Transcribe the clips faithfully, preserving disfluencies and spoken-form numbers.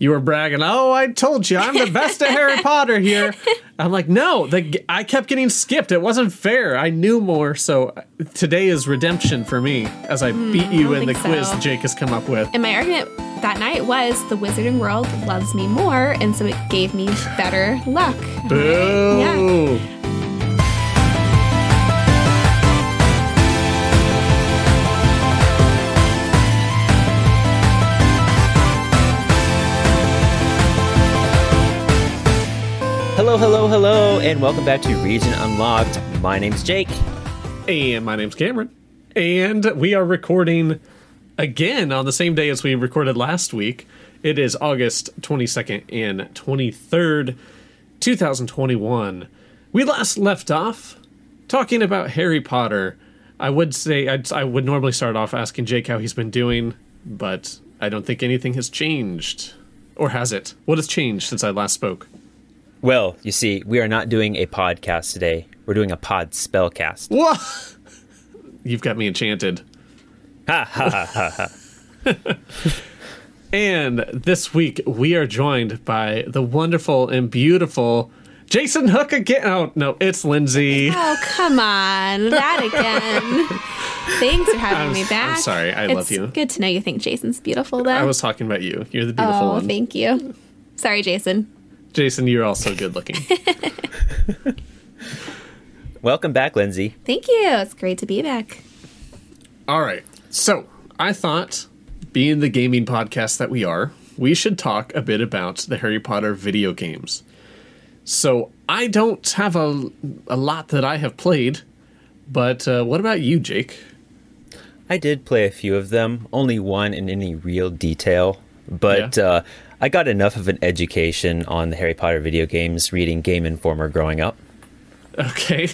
you were bragging, oh, I told you, I'm the best at Harry Potter here. I'm like, no, the, I kept getting skipped. It wasn't fair. I knew more. So today is redemption for me as I mm, beat you I in the quiz so. Jake has come up with. And my argument that night was the Wizarding World loves me more, and so it gave me better luck. Boo! Right? Yeah. Hello, hello, hello, and welcome back to Region Unlocked. My name's Jake. And my name's Cameron. And we are recording again on the same day as we recorded last week. It is August twenty-second and twenty-third, two thousand twenty-one. We last left off talking about Harry Potter. I would say, I'd, I would normally start off asking Jake how he's been doing, but I don't think anything has changed. Or has it? What has changed since I last spoke? Well, you see, we are not doing a podcast today. We're doing a pod spellcast. What? You've got me enchanted. Ha, ha, ha, ha, ha. And this week, we are joined by the wonderful and beautiful Jason Hook again. Oh, no, it's Lindsay. Oh, come on. That again. Thanks for having I'm, me back. I'm sorry. I it's love you. It's good to know you think Jason's beautiful, though. I was talking about you. You're the beautiful oh, one. Oh, thank you. Sorry, Jason. Jason, you're also good looking. Welcome back, Lindsay. Thank you. It's great to be back. All right. So I thought, being the gaming podcast that we are, we should talk a bit about the Harry Potter video games. So I don't have a, a lot that I have played, but uh, what about you, Jake? I did play a few of them, only one in any real detail, but... Yeah. Uh, I got enough of an education on the Harry Potter video games reading Game Informer growing up. Okay.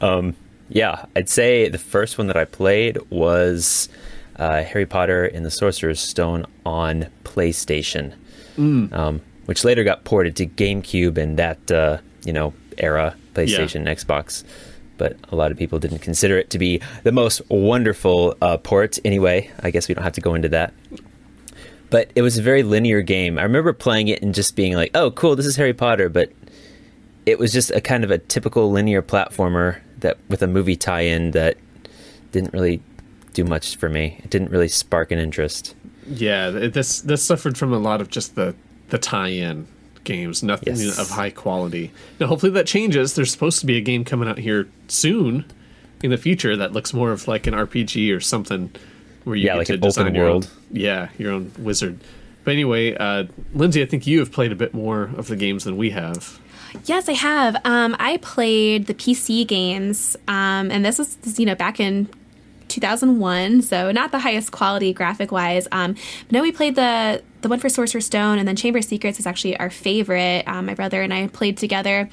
um, yeah, I'd say the first one that I played was uh, Harry Potter and the Sorcerer's Stone on PlayStation, mm. um, which later got ported to GameCube and that uh, you know era, PlayStation, yeah. Xbox. But a lot of people didn't consider it to be the most wonderful uh, port. Anyway, I guess we don't have to go into that. But it was a very linear game. I remember playing it and just being like, oh, cool, this is Harry Potter. But it was just a kind of a typical linear platformer that with a movie tie-in that didn't really do much for me. It didn't really spark an interest. Yeah, this this suffered from a lot of just the, the tie-in games, nothing yes. of high quality. Now, hopefully that changes. There's supposed to be a game coming out here soon in the future that looks more of like an R P G or something. Where you yeah, get like to an design open your world. Own, yeah, your own wizard. But anyway, uh, Lindsay, I think you have played a bit more of the games than we have. Yes, I have. Um, I played the P C games, um, and this was, you know, back in two thousand one, so not the highest quality graphic-wise. Um, but no, we played the the one for Sorcerer's Stone, and then Chamber of Secrets is actually our favorite. Um, my brother and I played together.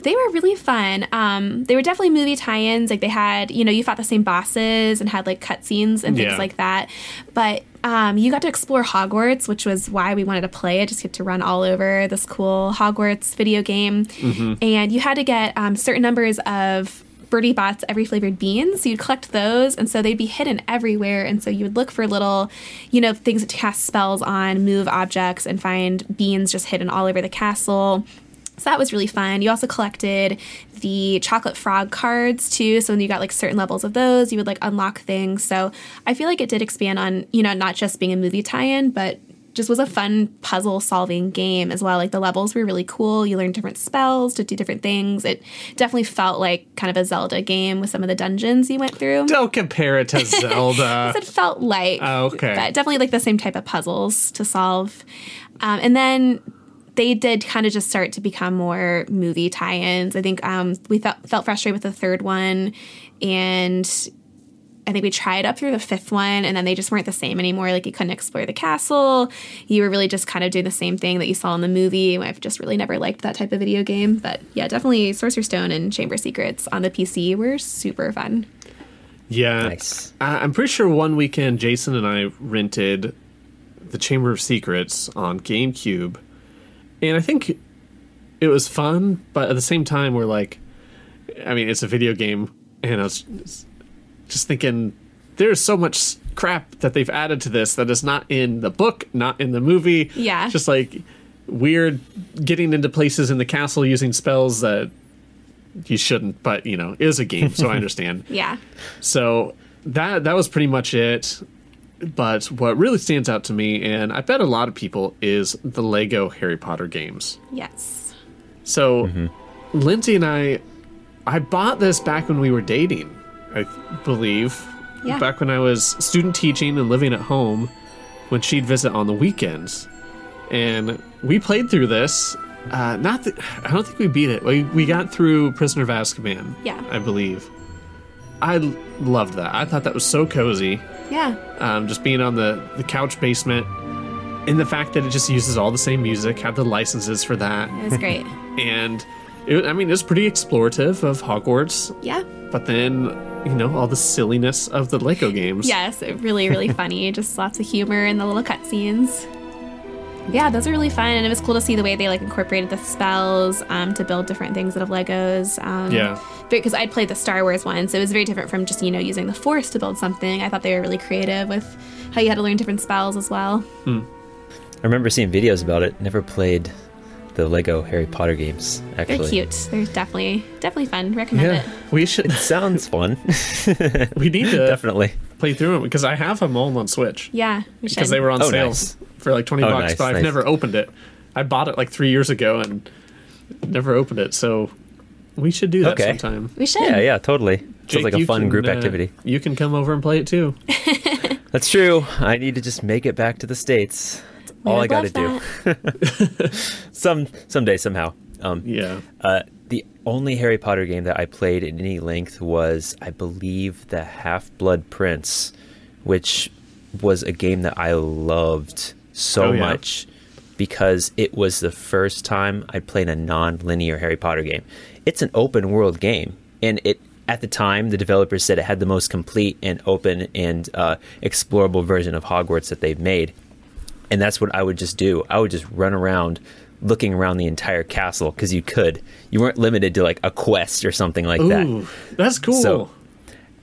They were really fun. Um, they were definitely movie tie-ins. Like, they had, you know, you fought the same bosses and had, like, cutscenes and things yeah. like that. But um, you got to explore Hogwarts, which was why we wanted to play it. Just get to run all over this cool Hogwarts video game. Mm-hmm. And you had to get um, certain numbers of Birdie Bot's every flavored beans. So you'd collect those, and so they'd be hidden everywhere. And so you would look for little, you know, things to cast spells on, move objects, and find beans just hidden all over the castle. So that was really fun. You also collected the chocolate frog cards, too. So when you got, like, certain levels of those, you would, like, unlock things. So I feel like it did expand on, you know, not just being a movie tie-in, but just was a fun puzzle-solving game as well. Like, the levels were really cool. You learned different spells to do different things. It definitely felt like kind of a Zelda game with some of the dungeons you went through. Don't compare it to Zelda. It felt like. Oh, okay. But definitely, like, the same type of puzzles to solve. Um, and then... They did kind of just start to become more movie tie-ins. I think um, we felt, felt frustrated with the third one, and I think we tried up through the fifth one, and then they just weren't the same anymore. Like, you couldn't explore the castle. You were really just kind of doing the same thing that you saw in the movie. I've just really never liked that type of video game. But, yeah, definitely Sorcerer's Stone and Chamber of Secrets on the P C were super fun. Yeah. Nice. I- I'm pretty sure one weekend Jason and I rented the Chamber of Secrets on GameCube. And I think it was fun, but at the same time, we're like, I mean, it's a video game, and I was just thinking, there's so much crap that they've added to this that is not in the book, not in the movie. Yeah. Just like weird getting into places in the castle using spells that you shouldn't, but, you know, it is a game, so I understand. Yeah. So that that was pretty much it. But what really stands out to me, and I bet a lot of people, is the Lego Harry Potter games. Yes. So mm-hmm. Lindsay and I, I bought this back when we were dating, I believe. Yeah. Back when I was student teaching and living at home, when she'd visit on the weekends. And we played through this. Uh, not, th- I don't think we beat it. We we got through Prisoner of Azkaban. Yeah, I believe. I l- loved that. I thought that was so cozy. Yeah. Um, just being on the, the couch basement, and the fact that it just uses all the same music, had the licenses for that. It was great. And it, I mean, it was pretty explorative of Hogwarts. Yeah. But then, you know, all the silliness of the Lego games. Yes, really, really funny. Just lots of humor in the little cutscenes. Yeah, those are really fun, and it was cool to see the way they like incorporated the spells um, to build different things out of Legos. Um, yeah. Because I'd played the Star Wars one, so it was very different from just, you know, using the Force to build something. I thought they were really creative with how you had to learn different spells as well. Hmm. I remember seeing videos about it. Never played the Lego Harry Potter games, actually. They're cute. They're definitely definitely fun. Recommend yeah, it. We should. It sounds fun. We need to definitely play through them, because I have them all on Switch. Yeah, we should. Because they were on oh, sales. Nice. For like twenty oh, bucks, nice, but I've nice. never opened it. I bought it like three years ago and never opened it. So we should do that okay. sometime. We should. Yeah, yeah, totally. Jake, sounds like a fun can, group uh, activity. You can come over and play it too. That's true. I need to just make it back to the States. That's all I got to do. Some someday somehow. Um, yeah. Uh, the only Harry Potter game that I played in any length was, I believe, the Half-Blood Prince, which was a game that I loved so oh, yeah. much, because it was the first time I played a non-linear Harry Potter game. It's an open world game, and it at the time the developers said it had the most complete and open and uh, explorable version of Hogwarts that they've made. And that's what I would just do. I would just run around looking around the entire castle, because you could. You weren't limited to like a quest or something like Ooh, that. That's cool. So,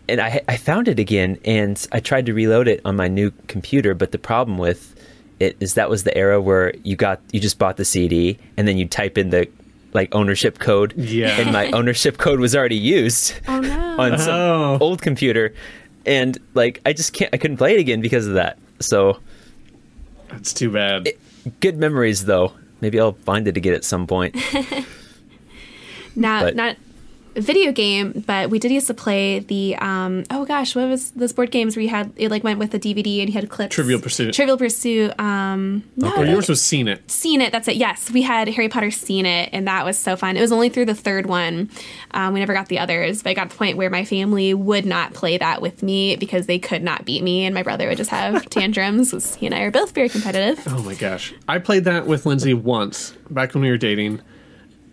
and I, I found it again, and I tried to reload it on my new computer, but the problem with It is that was the era where you got you just bought the C D and then you type in the like ownership code. Yeah. And my ownership code was already used oh, no. on some oh. old computer, and like I just can't I couldn't play it again because of that. So that's too bad. It, good memories though. Maybe I'll find it again at some point. Now, but, not a video game, but we did used to play the um oh gosh what was those board games where you had it like went with the D V D and you had clips. Trivial Pursuit. Trivial Pursuit. Um no, okay. Or yours was Seen It. Seen It, that's it. Yes, we had Harry Potter Seen It, and that was so fun. It was only through the third one. Um we never got the others, but I got to the point where my family would not play that with me because they could not beat me, and my brother would just have tantrums, because he and I are both very competitive. Oh my gosh. I played that with Lindsay once back when we were dating,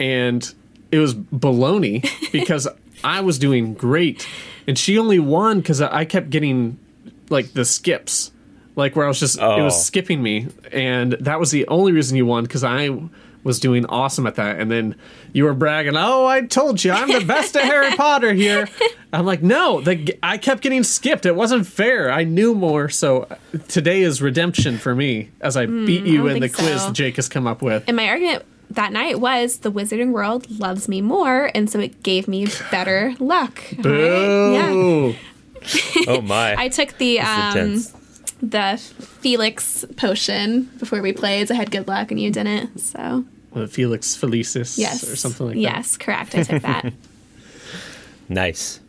and it was baloney because I was doing great, and she only won because I kept getting like the skips, like where I was just oh. it was skipping me, and that was the only reason you won, because I was doing awesome at that. And then you were bragging, "Oh, I told you, I'm the best at Harry Potter here." I'm like, "No, the, I kept getting skipped. It wasn't fair. I knew more." So today is redemption for me, as I mm, beat you I in the quiz so. Jake has come up with. And my argument that night was the Wizarding World loves me more, and so it gave me better luck. Boo! Right? Yeah. Oh my! I took the um, the Felix potion before we played, so I had good luck, and you didn't. So well, Felix Felicis, yes, or something like yes, that. Yes, correct. I took that. Nice.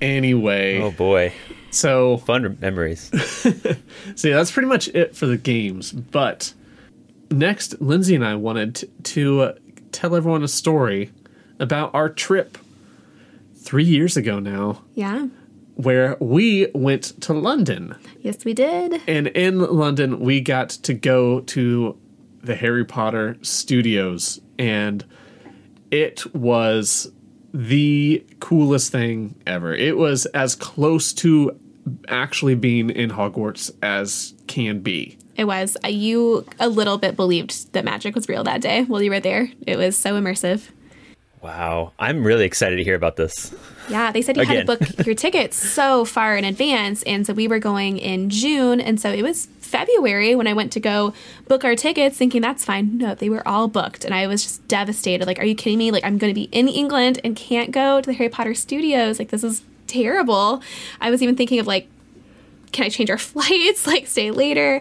Anyway. Oh boy. So fun memories. So yeah, that's pretty much it for the games, but. Next, Lindsay and I wanted t- to uh, tell everyone a story about our trip three years ago now. Yeah. Where we went to London. Yes, we did. And in London, we got to go to the Harry Potter studios. And it was the coolest thing ever. It was as close to actually being in Hogwarts as can be. It was. Uh, you a little bit believed that magic was real that day while you were there. It was so immersive. Wow. I'm really excited to hear about this. Yeah, they said you Again. had to book your tickets so far in advance. And so we were going in June. And so it was February when I went to go book our tickets thinking that's fine. No, they were all booked. And I was just devastated. Like, are you kidding me? Like, I'm going to be in England and can't go to the Harry Potter studios. Like, this is terrible. I was even thinking of, like, can I change our flights, like stay later?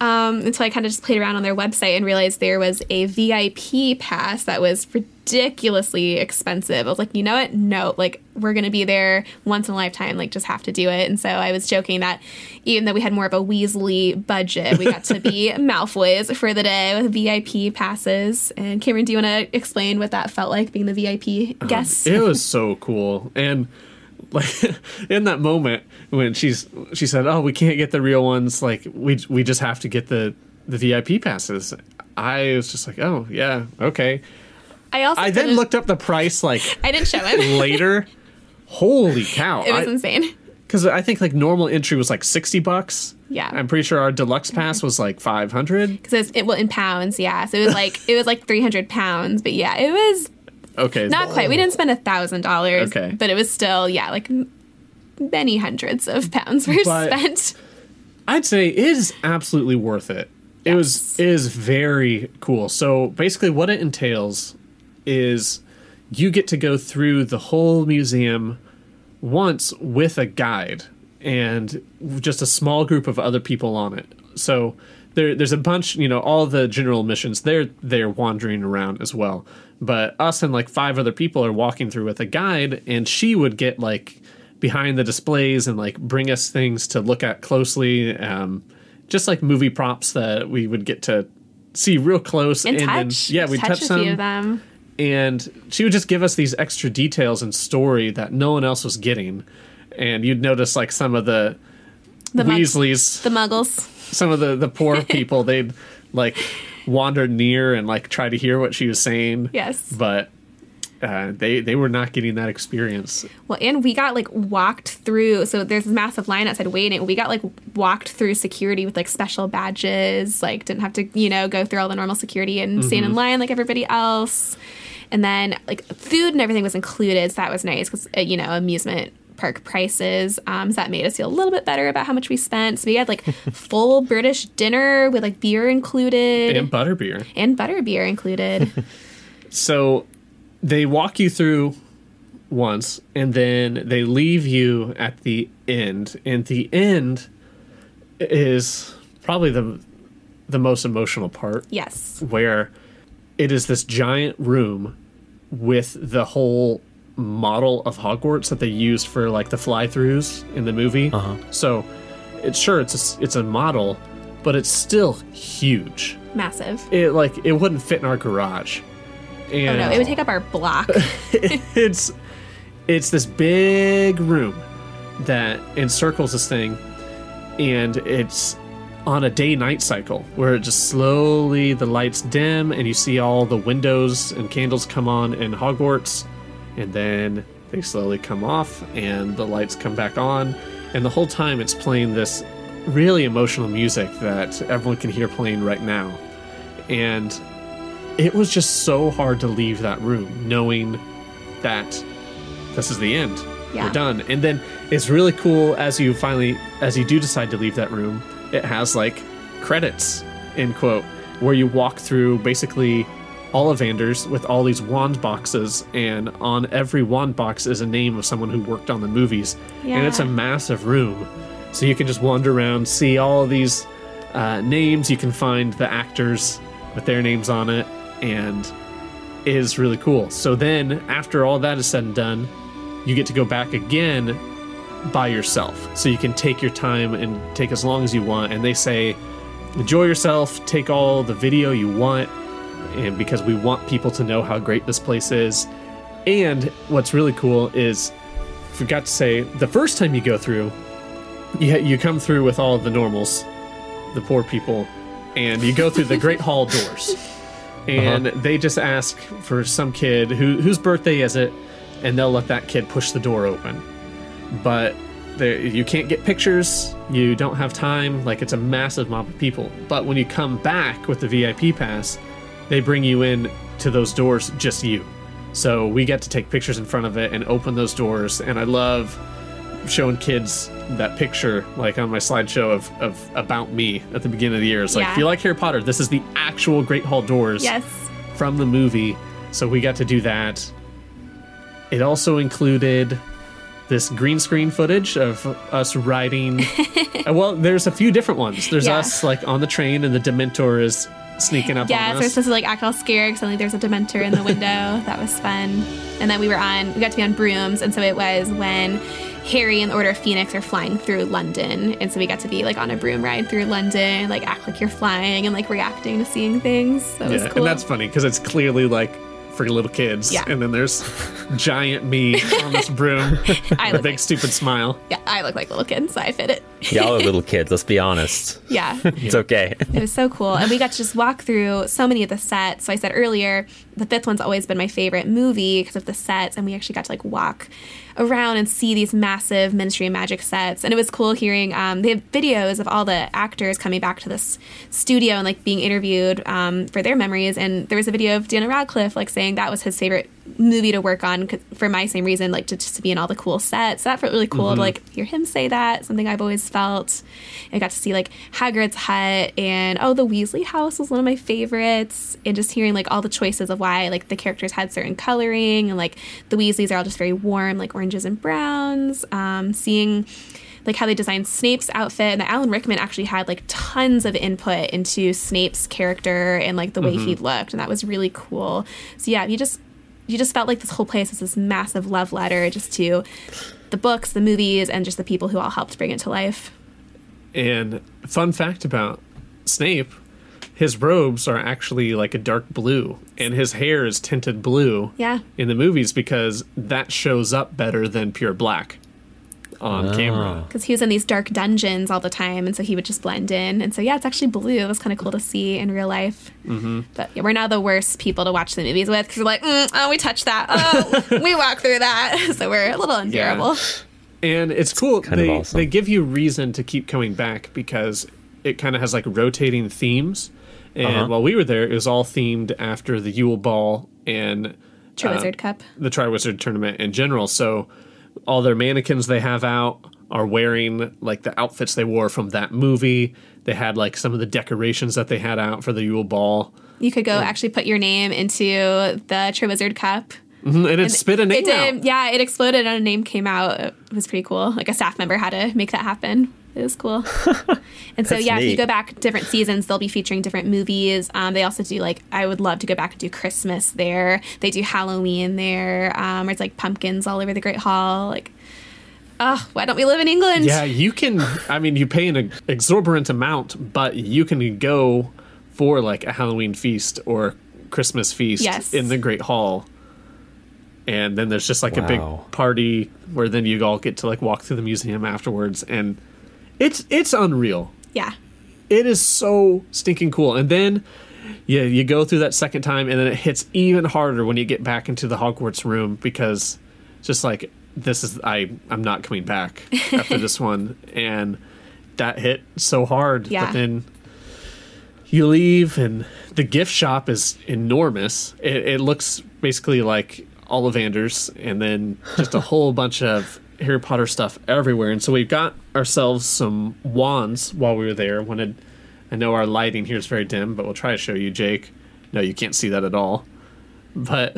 Um, and so I kind of just played around on their website and realized there was a V I P pass that was ridiculously expensive. I was like, you know what? No, like we're going to be there once in a lifetime, like just have to do it. And so I was joking that even though we had more of a Weasley budget, we got to be Malfoys for the day with V I P passes. And Cameron, do you want to explain what that felt like being the V I P um, guest? It was so cool. And like in that moment when she's she said, "Oh, we can't get the real ones. Like we we just have to get the, the V I P passes." I was just like, "Oh yeah, okay." I also I then looked up the price. Like I didn't show him later. Holy cow! It was I, insane. Because I think like normal entry was like sixty bucks. Yeah, I'm pretty sure our deluxe pass was like five hundred. Because it was it, well in pounds, yeah. So it was like it was like three hundred pounds. But yeah, it was. Okay. Not quite. We didn't spend a thousand dollars. Okay. But it was still, yeah, like many hundreds of pounds were but spent. I'd say it is absolutely worth it. Yes. It was it is very cool. So basically what it entails is you get to go through the whole museum once with a guide and just a small group of other people on it. So There, there's a bunch, you know, all the general missions, they're, they're wandering around as well. But us and, like, five other people are walking through with a guide, and she would get, like, behind the displays and, like, bring us things to look at closely. Um, just, like, movie props that we would get to see real close. And, and touch. Then, yeah, we'd touch, touch some. Of them. And she would just give us these extra details and story that no one else was getting. And you'd notice, like, some of the, the Weasleys. Mugg- the Muggles. Some of the, the poor people, they'd, like, wander near and, like, try to hear what she was saying. Yes. But uh, they, they were not getting that experience. Well, and we got, like, walked through. So there's this massive line outside waiting. We got, like, walked through security with, like, special badges. Like, didn't have to, you know, go through all the normal security and mm-hmm. stand in line like everybody else. And then, like, food and everything was included. So that was nice because, uh, you know, amusement park prices, um, so that made us feel a little bit better about how much we spent. So we had like full British dinner with like beer included and butterbeer and butterbeer included. So they walk you through once and then they leave you at the end, and the end is probably the the most emotional part. Yes, where it is this giant room with the whole model of Hogwarts that they used for like the fly-throughs in the movie. Uh-huh. So it's sure it's a, it's a model, but it's still huge, massive. It like it wouldn't fit in our garage. And oh no, it would take up our block. it's it's this big room that encircles this thing, and it's on a day-night cycle where it just slowly the lights dim and you see all the windows and candles come on in Hogwarts. And then they slowly come off and the lights come back on. And the whole time it's playing this really emotional music that everyone can hear playing right now. And it was just so hard to leave that room knowing that this is the end. Yeah. We're done. And then it's really cool as you finally, as you do decide to leave that room, it has like credits, end quote, where you walk through basically Ollivanders with all these wand boxes, and on every wand box is a name of someone who worked on the movies. Yeah. And it's a massive room, so you can just wander around, see all of these uh, names. You can find the actors with their names on it, and it is really cool. So then after all that is said and done, you get to go back again by yourself, so you can take your time and take as long as you want. And they say enjoy yourself, take all the video you want, and because we want people to know how great this place is. And what's really cool is, forgot to say, the first time you go through, you, you come through with all of the normals, the poor people, and you go through the Great Hall doors. And uh-huh. they just ask for some kid, who whose birthday is it? And they'll let that kid push the door open. But there, you can't get pictures, you don't have time, like it's a massive mob of people. But when you come back with the V I P pass, they bring you in to those doors, just you. So we get to take pictures in front of it and open those doors. And I love showing kids that picture, like on my slideshow of, of about me at the beginning of the year. It's like, yeah. If you like Harry Potter, this is the actual Great Hall doors yes. from the movie. So we got to do that. It also included this green screen footage of us riding. Well, there's a few different ones. There's yeah. us like on the train and the Dementor is sneaking up yeah, on so us. Yeah, so we're supposed to like act all scared because only there's a Dementor in the window. That was fun. And then we were on, we got to be on brooms. And so it was when Harry and the Order of Phoenix are flying through London. And so we got to be like on a broom ride through London, like act like you're flying and like reacting to seeing things. That was yeah, cool. And that's funny because it's clearly like for little kids. Yeah. And then there's giant me on this broom with a big like, stupid smile. Yeah, I look like little kids, so I fit it. Y'all are little kids, let's be honest. Yeah. It's okay. It was so cool. And we got to just walk through so many of the sets. So I said earlier, the fifth one's always been my favorite movie because of the sets. And we actually got to like walk around and see these massive Ministry of Magic sets. And it was cool hearing, um, they have videos of all the actors coming back to this studio and like being interviewed um, for their memories. And there was a video of Daniel Radcliffe like saying that was his favorite movie to work on for my same reason, like to just to be in all the cool sets. So that felt really cool mm-hmm. to like hear him say that, something I've always felt. I got to see like Hagrid's hut and oh, the Weasley house was one of my favorites. And just hearing like all the choices of why like the characters had certain coloring and like the Weasleys are all just very warm, like oranges and browns. Um, seeing like how they designed Snape's outfit, and that Alan Rickman actually had like tons of input into Snape's character and like the way mm-hmm. he looked, and that was really cool. So yeah, you just you just felt like this whole place was this massive love letter just to the books, the movies, and just the people who all helped bring it to life. And fun fact about Snape, his robes are actually like a dark blue, and his hair is tinted blue yeah. in the movies because that shows up better than pure black on oh. camera. Because he was in these dark dungeons all the time, and so he would just blend in. And so, yeah, it's actually blue. It was kind of cool to see in real life. Mm-hmm. But yeah, we're now the worst people to watch the movies with because we're like, mm, oh, we touched that. Oh, we walk through that. So we're a little unbearable. Yeah. And it's cool. It's kind they, of awesome. They give you reason to keep coming back because it kind of has like rotating themes. And uh-huh. while we were there, it was all themed after the Yule Ball and Triwizard uh, Cup, the Triwizard Tournament in general. So all their mannequins they have out are wearing like the outfits they wore from that movie. They had like some of the decorations that they had out for the Yule Ball. You could go yeah. actually put your name into the Triwizard Cup. Mm-hmm, and it and spit a name it out. Did, yeah, it exploded and a name came out. It was pretty cool. Like a staff member had to make that happen. It was cool. And so, yeah, neat. If you go back different seasons, they'll be featuring different movies. Um, they also do, like, I would love to go back and do Christmas there. They do Halloween there, um, where it's, like, pumpkins all over the Great Hall. Like, oh, why don't we live in England? Yeah, you can, I mean, you pay an exorbitant amount, but you can go for, like, a Halloween feast or Christmas feast yes. in the Great Hall. And then there's just, like, wow. a big party where then you all get to, like, walk through the museum afterwards and... It's it's unreal. Yeah. It is so stinking cool. And then yeah, you go through that second time, and then it hits even harder when you get back into the Hogwarts room because just like this is I, I'm not coming back after this one. And that hit so hard. Yeah. But then you leave, and the gift shop is enormous. It, it looks basically like Ollivanders, and then just a whole bunch of Harry Potter stuff everywhere. And so we've got ourselves some wands while we were there. Wanted, I know our lighting here is very dim, but we'll try to show you, Jake. No, you can't see that at all. But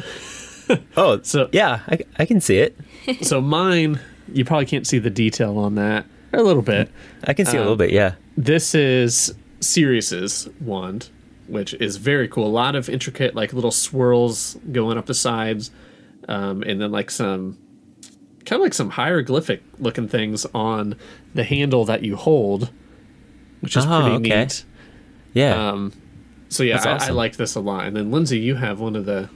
oh, so yeah, I, I can see it. So mine, you probably can't see the detail on that a little bit. I can see um, a little bit, yeah. This is Sirius's wand, which is very cool. A lot of intricate, like little swirls going up the sides, um, and then like some. Kind of like some hieroglyphic looking things on the handle that you hold, which is oh, pretty okay. neat. Yeah. Um, so yeah, I, awesome. I like this a lot. And then Lindsay, you have one of the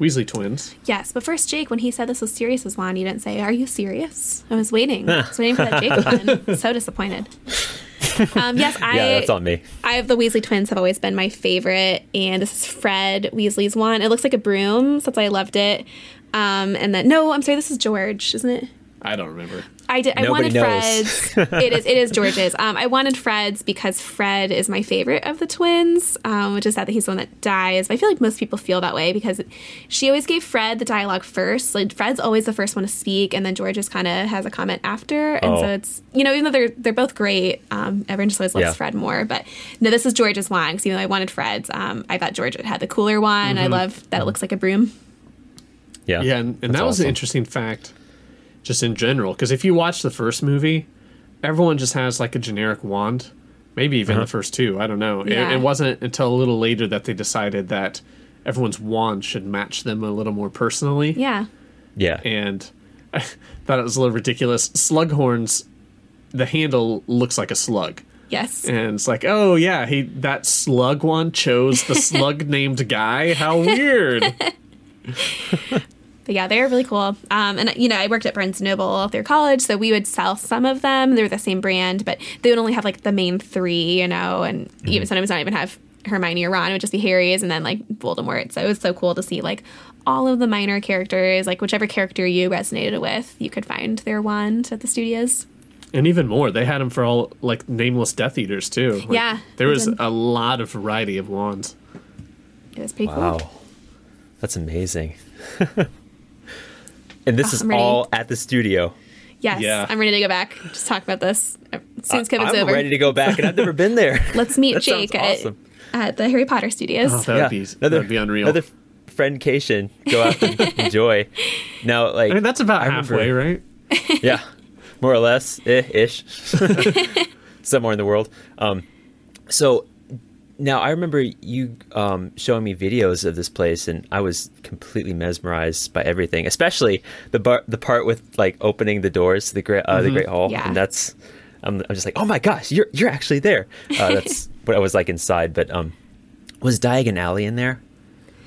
Weasley twins. Yes, but first Jake, when he said this was Sirius's wand, you didn't say, "Are you serious?" I was waiting. I was waiting for that Jake one. So disappointed. Um, yes, I. Yeah, that's on me. I have the Weasley twins have always been my favorite, and this is Fred Weasley's wand. It looks like a broom, so that's why I loved it. Um, and then, no, I'm sorry, this is George, isn't it? I don't remember. I did. I Nobody wanted knows. Fred's. It is. It is George's. Um, I wanted Fred's because Fred is my favorite of the twins, um, which is sad that he's the one that dies. But I feel like most people feel that way because she always gave Fred the dialogue first. Like Fred's always the first one to speak, and then George just kind of has a comment after. And oh. so it's you know even though they're they're both great, um, everyone just always loves yeah. Fred more. But no, this is George's one because even though I wanted Fred's, um, I thought George had the cooler one. Mm-hmm. I love that it looks like a broom. Yeah, yeah, and, and that was awesome. An interesting fact. Just in general, because if you watch the first movie, everyone just has like a generic wand, maybe even uh-huh. the first two. I don't know. Yeah. It, it wasn't until a little later that they decided that everyone's wand should match them a little more personally. Yeah. Yeah. And I thought it was a little ridiculous. Slughorn's, the handle looks like a slug. Yes. And it's like, oh, yeah, he that slug one chose the slug named guy. How weird. But yeah, they were really cool. Um, and, you know, I worked at Barnes and Noble through college, so we would sell some of them. They were the same brand, but they would only have, like, the main three, you know, and mm-hmm. even sometimes not even have Hermione or Ron. It would just be Harry's and then, like, Voldemort. So it was so cool to see, like, all of the minor characters, like, whichever character you resonated with, you could find their wand at the studios. And even more, they had them for all, like, nameless Death Eaters, too. Like, yeah. There was a lot of variety of wands. It was pretty wow. cool. Wow. That's amazing. And this oh, is all at the studio. Yes, yeah. I'm ready to go back. Just talk about this as soon as COVID's I'm over. I'm ready to go back, and I've never been there. Let's meet that Jake awesome. at, at the Harry Potter Studios. Oh, that would yeah. be another, that'd be unreal. Another friendcation. Go out and enjoy. Now, like I mean, that's about I halfway, remember, right? Yeah, more or less, eh, ish. Somewhere in the world. Um, so now I remember you um, showing me videos of this place, and I was completely mesmerized by everything, especially the bar- the part with like opening the doors to the great uh, mm-hmm. the Great Hall, yeah. and that's I'm, I'm just like, oh my gosh, you're you're actually there. Uh, that's what I was like inside, but um, was Diagon Alley in there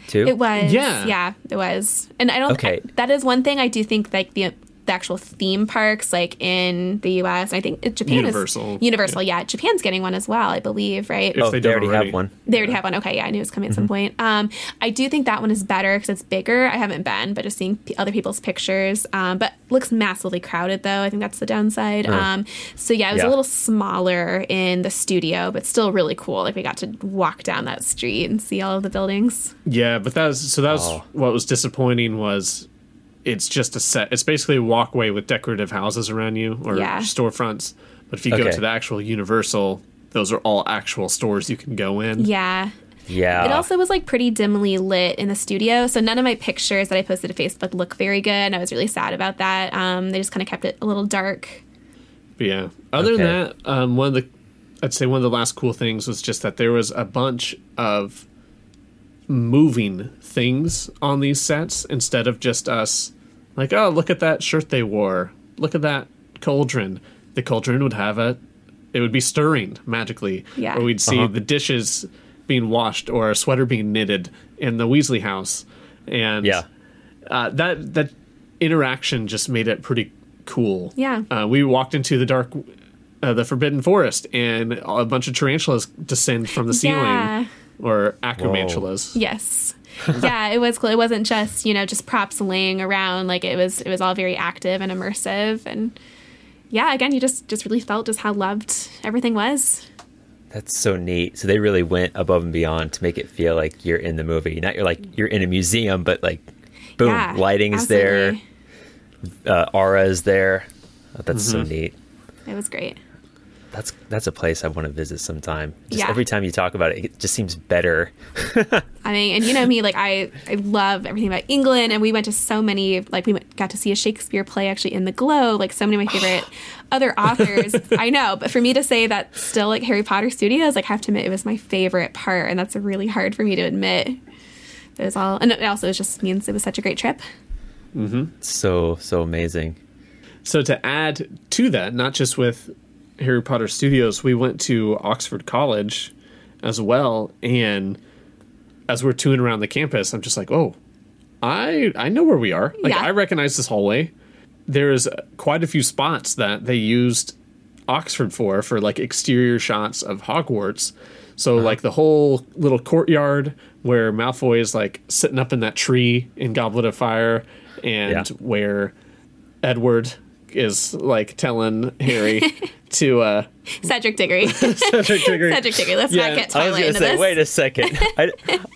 too? It was, yeah, yeah, it was, and I don't. Okay, I, that is one thing I do think like the. The actual theme parks, like in the U S, and I think Japan Universal. is Universal. Yeah. yeah, Japan's getting one as well, I believe, right? If oh, they, they already, already have one. They already yeah. have one. Okay, yeah, I knew it was coming at mm-hmm. some point. Um, I do think that one is better because it's bigger. I haven't been, but just seeing p- other people's pictures, um, but looks massively crowded though. I think that's the downside. Mm. Um, so yeah, it was yeah. a little smaller in the studio, but still really cool. Like we got to walk down that street and see all of the buildings. Yeah, but that was so. That was oh. what was disappointing was. It's just a set. It's basically a walkway with decorative houses around you or yeah. storefronts. But if you okay. go to the actual Universal, those are all actual stores you can go in. Yeah. Yeah. It also was like pretty dimly lit in the studio. So none of my pictures that I posted to Facebook look very good. And I was really sad about that. Um, they just kind of kept it a little dark. But yeah. Other okay. than that, um, one of the, I'd say one of the last cool things was just that there was a bunch of moving things on these sets instead of just us like, oh, look at that shirt they wore, look at that cauldron. The cauldron would have a it would be stirring magically, yeah. or we'd see uh-huh. the dishes being washed or a sweater being knitted in the Weasley house, and yeah. uh, that that interaction just made it pretty cool. Yeah, uh, we walked into the dark uh, the Forbidden Forest, and a bunch of tarantulas descend from the ceiling. Yeah. Or acromantulas. Yes. Yeah, it was cool. It wasn't just, you know, just props laying around. Like, it was it was all very active and immersive. And, yeah, again, you just, just really felt just how loved everything was. That's so neat. So they really went above and beyond to make it feel like you're in the movie. Not you're, like, you're in a museum, but, like, boom, yeah, lighting is there. Uh, aura is there. Oh, that's mm-hmm. so neat. It was great. That's that's a place I want to visit sometime. Just yeah. every time you talk about it, it just seems better. I mean, and you know me, like I, I love everything about England, and we went to so many, like we went, got to see a Shakespeare play actually in the Globe, like so many of my favorite other authors. I know, but for me to say that still like Harry Potter Studios, like I have to admit it was my favorite part, and that's really hard for me to admit. It was all, and it also it just means it was such a great trip. Mm-hmm. So, so amazing. So to add to that, not just with Harry Potter Studios, we went to Oxford College as well, and as we're touring around the campus, I'm just like, oh, I I know where we are. Like, yeah. I recognize this hallway. There's quite a few spots that they used Oxford for, for, like, exterior shots of Hogwarts. So, uh-huh. like, the whole little courtyard where Malfoy is, like, sitting up in that tree in Goblet of Fire, and yeah. where Edward is like telling Harry to uh, Cedric Diggory. Cedric Diggory. Cedric Diggory. Let's yeah, not get Twilight I was gonna into say, this. Wait a second. I,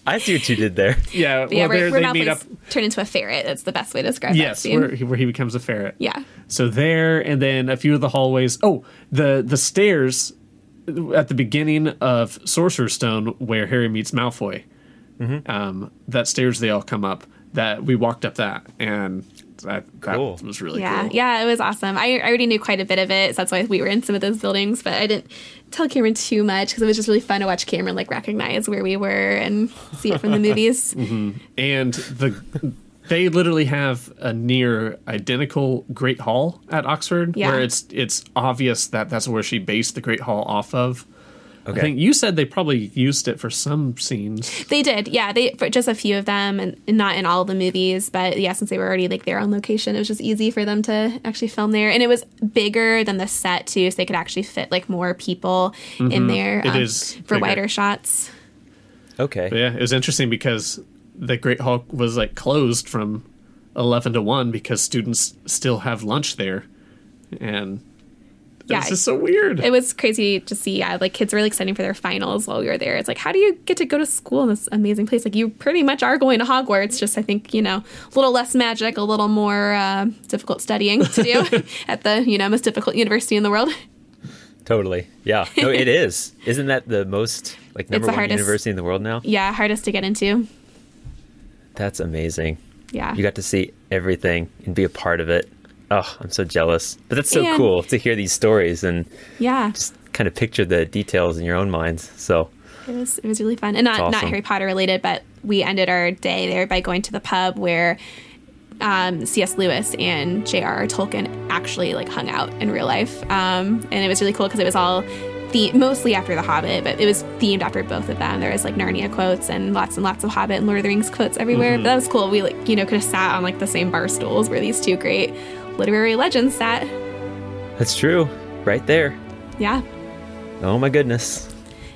I see what you did there. Yeah. But yeah, well, Ron meet up. Turned into a ferret. That's the best way to describe yes, that scene. Yes, where, where he becomes a ferret. Yeah. So there, and then a few of the hallways. Oh, the the stairs at the beginning of Sorcerer's Stone, where Harry meets Malfoy. Mm-hmm. Um, that stairs they all come up. That we walked up that and. That, that cool. was really yeah. cool. Yeah, it was awesome. I, I already knew quite a bit of it, so that's why we were in some of those buildings, but I didn't tell Cameron too much because it was just really fun to watch Cameron like recognize where we were and see it from the movies. Mm-hmm. And the they literally have a near identical Great Hall at Oxford, yeah. where it's it's obvious that that's where she based the Great Hall off of. Okay. I think you said they probably used it for some scenes. They did, yeah. They for just a few of them, and not in all the movies. But yeah, since they were already like there on location, it was just easy for them to actually film there. And it was bigger than the set too, so they could actually fit like more people mm-hmm. in there um, it is for bigger. Wider shots. Okay. But yeah, it was interesting because the Great Hall was like closed from eleven to one because students still have lunch there, and. Yeah, this is so weird. It was crazy to see. Yeah, like kids were like studying for their finals while we were there. It's like, how do you get to go to school in this amazing place? Like you pretty much are going to Hogwarts. Just I think you know a little less magic, a little more uh, difficult studying to do at the you know most difficult university in the world. Totally. Yeah. No, it is. Isn't that the most like number one hardest, university in the world now? Yeah, hardest to get into. That's amazing. Yeah. You got to see everything and be a part of it. Oh, I'm so jealous. But that's so and, cool to hear these stories and yeah. just kind of picture the details in your own minds. So it was it was really fun. And not, awesome. not Harry Potter related, but we ended our day there by going to the pub where um, C S Lewis and J R R Tolkien actually like hung out in real life. Um, and it was really cool because it was all the- mostly after The Hobbit, but it was themed after both of them. There was like Narnia quotes and lots and lots of Hobbit and Lord of the Rings quotes everywhere. Mm-hmm. But that was cool. We like you know could have sat on like the same bar stools where these two great literary legends sat. That's true. Right there. Yeah. Oh my goodness.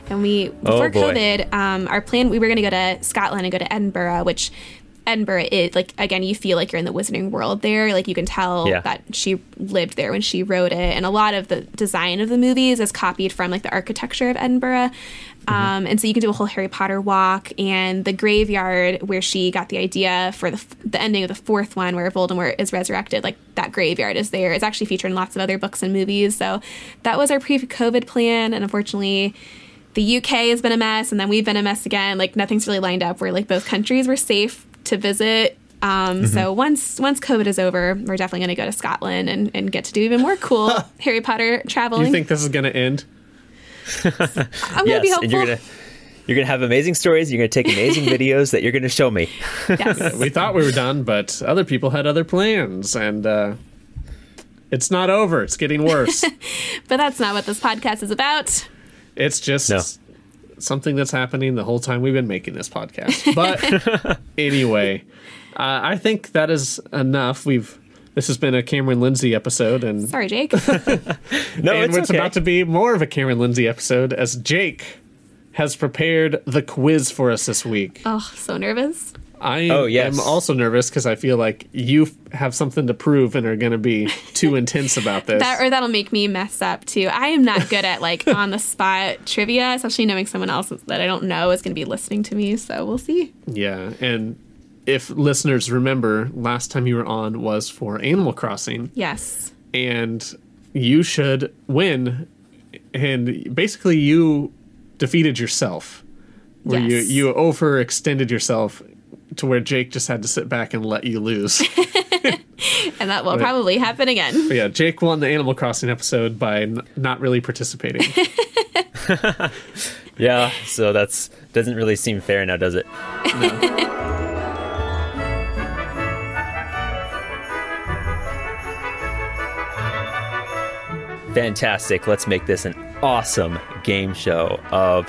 And we, before oh COVID, um, our plan, we were going to go to Scotland and go to Edinburgh, which Edinburgh is, like, again, you feel like you're in the Wizarding World there. Like, you can tell yeah. that she lived there when she wrote it. And a lot of the design of the movies is copied from, like, the architecture of Edinburgh. Mm-hmm. Um, and so you can do a whole Harry Potter walk. And the graveyard where she got the idea for the, the ending of the fourth one where Voldemort is resurrected, like, that graveyard is there. It's actually featured in lots of other books and movies. So that was our pre-COVID plan. And unfortunately, the U K has been a mess. And then we've been a mess again. Like, nothing's really lined up where, like, both countries were safe to visit. Um, mm-hmm. So once once COVID is over, we're definitely going to go to Scotland and, and get to do even more cool Harry Potter traveling. You think this is going to end? I'm yes, going to be hopeful. You're going to have amazing stories. You're going to take amazing videos that you're going to show me. Yes. We thought we were done, but other people had other plans. And uh, it's not over. It's getting worse. But that's not what this podcast is about. It's just... No. Something that's happening the whole time we've been making this podcast. But anyway, uh, I think that is enough. We've this has been a Cameron Lindsay episode, and sorry, Jake. no, and it's, it's okay. about to be more of a Cameron Lindsay episode as Jake has prepared the quiz for us this week. Oh, so nervous! I oh, yes. am also nervous because I feel like you have something to prove and are going to be too intense about this. That, or that'll make me mess up, too. I am not good at, like, on-the-spot trivia, especially knowing someone else that I don't know is going to be listening to me, so we'll see. Yeah, and if listeners remember, last time you were on was for Animal Crossing. Yes. And you should win, and basically you defeated yourself. Where yes. You, you overextended yourself to where Jake just had to sit back and let you lose. And that will but, probably happen again. Yeah, Jake won the Animal Crossing episode by n- not really participating. Yeah, so that's doesn't really seem fair now, does it? No. Fantastic. Let's make this an awesome game show of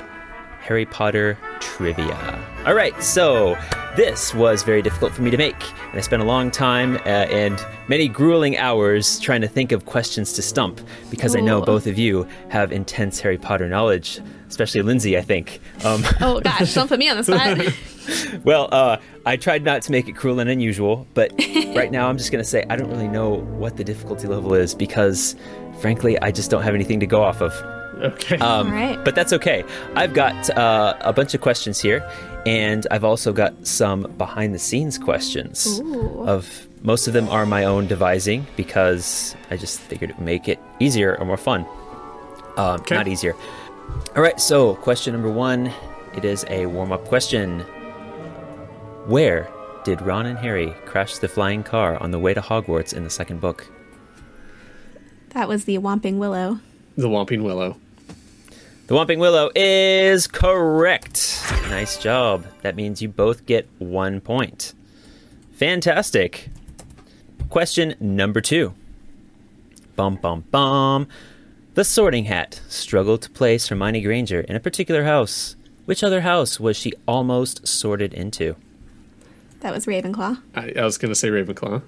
Harry Potter trivia. All right, so this was very difficult for me to make, and I spent a long time uh, and many grueling hours trying to think of questions to stump, because Ooh. I know both of you have intense Harry Potter knowledge, especially Lindsay, I think. Um, oh, gosh, don't put me on the spot. Well, uh, I tried not to make it cruel and unusual, but right now I'm just going to say I don't really know what the difficulty level is because, frankly, I just don't have anything to go off of. Okay. Um, All right. But that's okay. I've got uh, a bunch of questions here, and I've also got some behind-the-scenes questions. Ooh. Of most of them are my own devising because I just figured it would make it easier or more fun. Uh, okay. Not easier. All right. So question number one, it is a warm-up question. Where did Ron and Harry crash the flying car on the way to Hogwarts in the second book? That was the Whomping Willow. The Whomping Willow. The Whomping Willow is correct. Nice job. That means you both get one point. Fantastic. Question number two. Bum, bum, bum. The Sorting Hat struggled to place Hermione Granger in a particular house. Which other house was she almost sorted into? That was Ravenclaw. I, I was going to say Ravenclaw.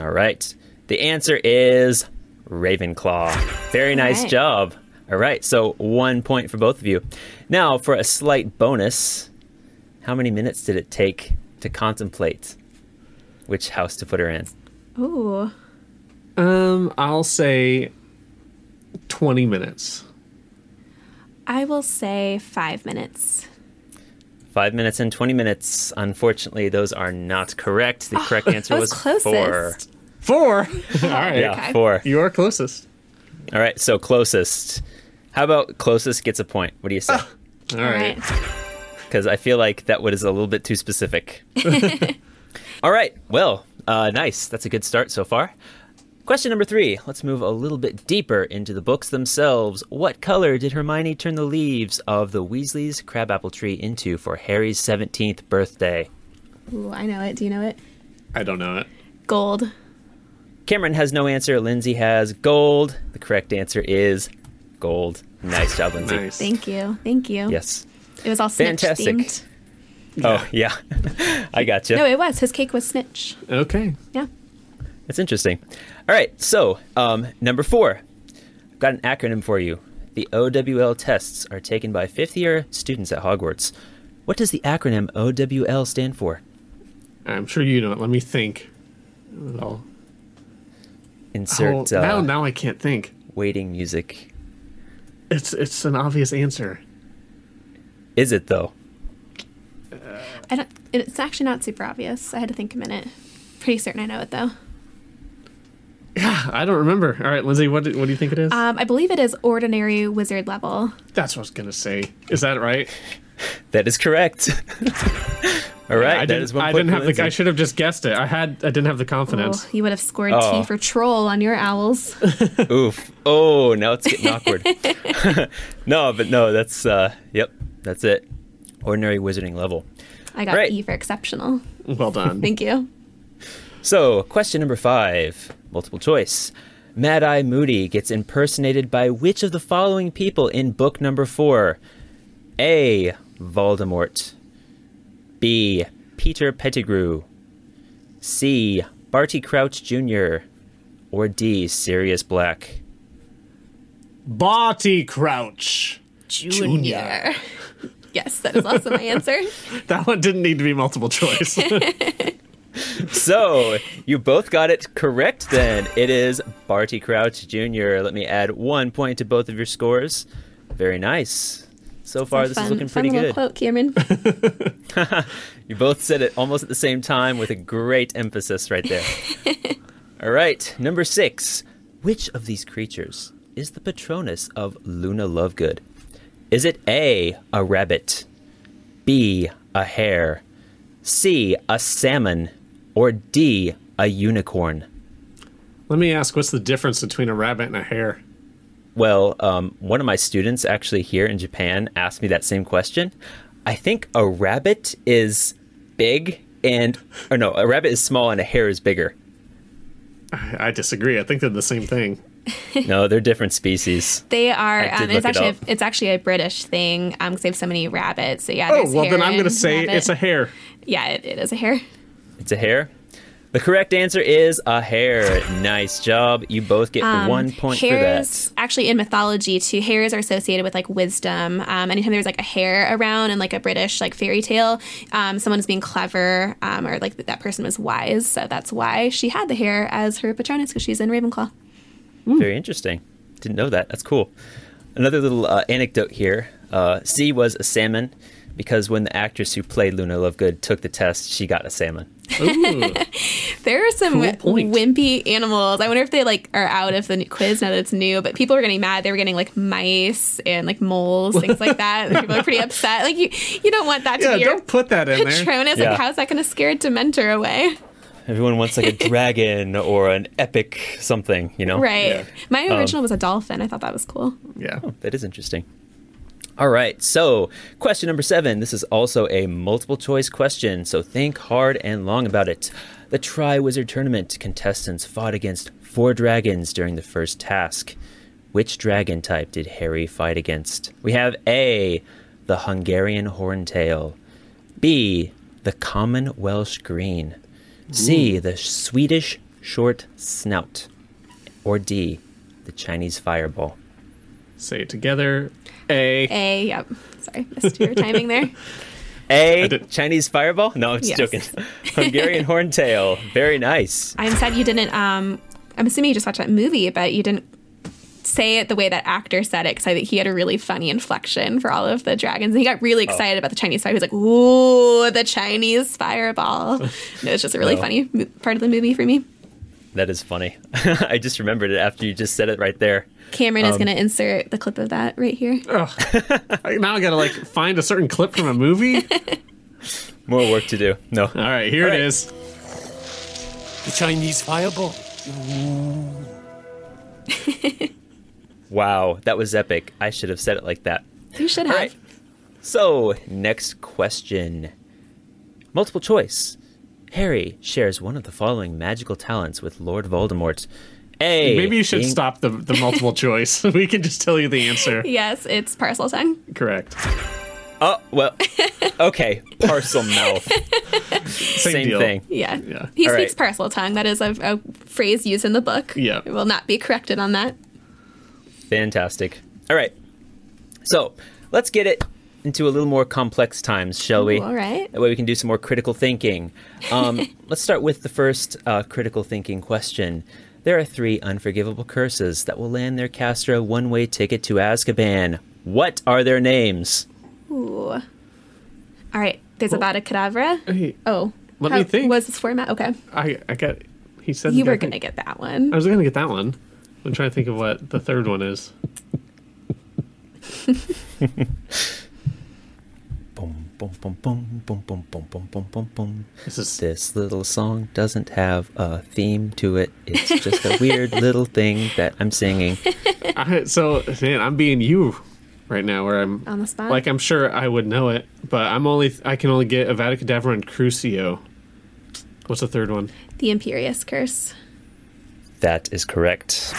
All right. The answer is Ravenclaw. Very nice right. job. All right. So one point for both of you. Now, for a slight bonus, how many minutes did it take to contemplate which house to put her in? Ooh. Um, I'll say twenty minutes. I will say five minutes. Five minutes and twenty minutes. Unfortunately, those are not correct. The oh, correct answer was, was four. Four? All right. Yeah, okay. Four. You are closest. All right, so closest. How about closest gets a point? What do you say? Oh, all right. Because I feel like that one is a little bit too specific. All right. Well, uh, nice. That's a good start so far. Question number three. Let's move a little bit deeper into the books themselves. What color did Hermione turn the leaves of the Weasley's crabapple tree into for Harry's seventeenth birthday? Ooh, I know it. Do you know it? I don't know it. Gold. Cameron has no answer. Lindsay has gold. The correct answer is gold. Nice job, Lindsay. Nice. Thank you. Thank you. Yes. It was all Snitch Fantastic. Themed. Oh, yeah. I got you. No, it was. His cake was Snitch. Okay. Yeah. That's interesting. All right, so um, number four. I've got an acronym for you. The O W L tests are taken by fifth-year students at Hogwarts. What does the acronym O W L stand for? I'm sure you know it. Let me think. I'll... Insert... Oh, now, uh, now I can't think. Waiting music. It's, it's an obvious answer. Is it, though? Uh, I don't. It's actually not super obvious. I had to think a minute. Pretty certain I know it, though. Yeah, I don't remember. All right, Lindsay, what do, what do you think it is? Um, I believe it is ordinary wizard level. That's what I was going to say. Is that right? That is correct. All right, yeah, I that is one I point didn't have the, I should have just guessed it. I had. I didn't have the confidence. Oh, you would have scored oh. T for troll on your owls. Oof. Oh, now it's getting awkward. No, but no, that's, uh, yep, that's it. Ordinary wizarding level. I got right. E for exceptional. Well done. Thank you. So, question number five, multiple choice. Mad-Eye Moody gets impersonated by which of the following people in book number four? A. Voldemort. B. Peter Pettigrew. C. Barty Crouch Junior Or D. Sirius Black. Barty Crouch Junior Yes, that is also my answer. That one didn't need to be multiple choice. So, you both got it correct then. It is Barty Crouch Junior Let me add one point to both of your scores. Very nice. So far, this fun, is looking pretty good. Quote, Cameron. You both said it almost at the same time with a great emphasis right there. All right, number six. Which of these creatures is the Patronus of Luna Lovegood? Is it A, a rabbit, B, a hare, C, a salmon, or D, a unicorn? Let me ask, what's the difference between a rabbit and a hare? Well, um, one of my students actually here in Japan asked me that same question. I think a rabbit is big and, or no, a rabbit is small and a hare is bigger. I, I disagree. I think they're the same thing. No, they're different species. They are. Um, it's actually it a, it's actually a British thing because um, they have so many rabbits. So yeah. Oh well, then I'm going to say rabbit. It's a hare. Yeah, it, it is a hare. It's a hare. The correct answer is a hare. Nice job. You both get um, one point for that. Actually, in mythology, too, hares are associated with, like, wisdom. Um, anytime there's, like, a hare around in, like, a British, like, fairy tale, um, someone is being clever um, or, like, that person was wise. So that's why she had the hare as her patronus, because she's in Ravenclaw. Mm. Very interesting. Didn't know that. That's cool. Another little uh, anecdote here. Uh, C was a salmon because when the actress who played Luna Lovegood took the test, she got a salmon. There are some cool w- wimpy animals. I wonder if they like are out of the quiz now that it's new, but people were getting mad. They were getting like mice and like moles, things like that. And people are pretty upset. Like you, you don't want that to yeah, be your don't put that in patronus. There. Like, yeah. How's that going to scare a Dementor away? Everyone wants like a dragon or an epic something, you know? Right. Yeah. My original um, was a dolphin. I thought that was cool. Yeah. Oh, that is interesting. All right. So question number seven. This is also a multiple choice question. So think hard and long about it. The Triwizard Tournament contestants fought against four dragons during the first task. Which dragon type did Harry fight against? We have A, the Hungarian Horntail. B, the Common Welsh Green. C, the Swedish Short Snout. Or D, the Chinese Fireball. Say it together. A. A, yep. Sorry, missed your timing there. A, Chinese Fireball? No, I'm just yes. joking. Hungarian Horntail. Very nice. I'm sad you didn't, um, I'm assuming you just watched that movie, but you didn't say it the way that actor said it, because I think he had a really funny inflection for all of the dragons. And he got really excited oh. about the Chinese Fireball. He was like, ooh, the Chinese Fireball. And it was just a really oh. funny part of the movie for me. That is funny. I just remembered it after you just said it right there. Cameron um, is going to insert the clip of that right here. Oh, now I got to like find a certain clip from a movie? More work to do. No. All right, here all right. it is. The Chinese Fireball. Wow, that was epic. I should have said it like that. You should have. Right. So, next question. Multiple choice. Harry shares one of the following magical talents with Lord Voldemort. A. Maybe you should being... stop the, the multiple choice. We can just tell you the answer. Yes, it's parcel tongue. Correct. Oh, well, okay. Parcel mouth. Same, Same deal. thing. Yeah. yeah. He All speaks right. parcel tongue. That is a, a phrase used in the book. Yeah. It will not be corrected on that. Fantastic. All right. So let's get it into a little more complex times, shall we? All right. That way we can do some more critical thinking. Um, let's start with the first uh, critical thinking question. There are three unforgivable curses that will land their caster a one-way ticket to Azkaban. What are their names? Ooh. All right. There's well, about a cadavra. Hey, oh. Let How, me think. Was this format? Okay. I, I got He said You were going to get that one. I was going to get that one. I'm trying to think of what the third one is. Boom, boom, boom, boom, boom, boom, boom, boom, boom, boom, boom. This is this little song doesn't have a theme to it. It's just a weird little thing that I'm singing. I, so, man, I'm being you right now, where I'm on the spot. Like, I'm sure I would know it, but I'm only I can only get Avada Kedavra and Crucio. What's the third one? The Imperious Curse. That is correct.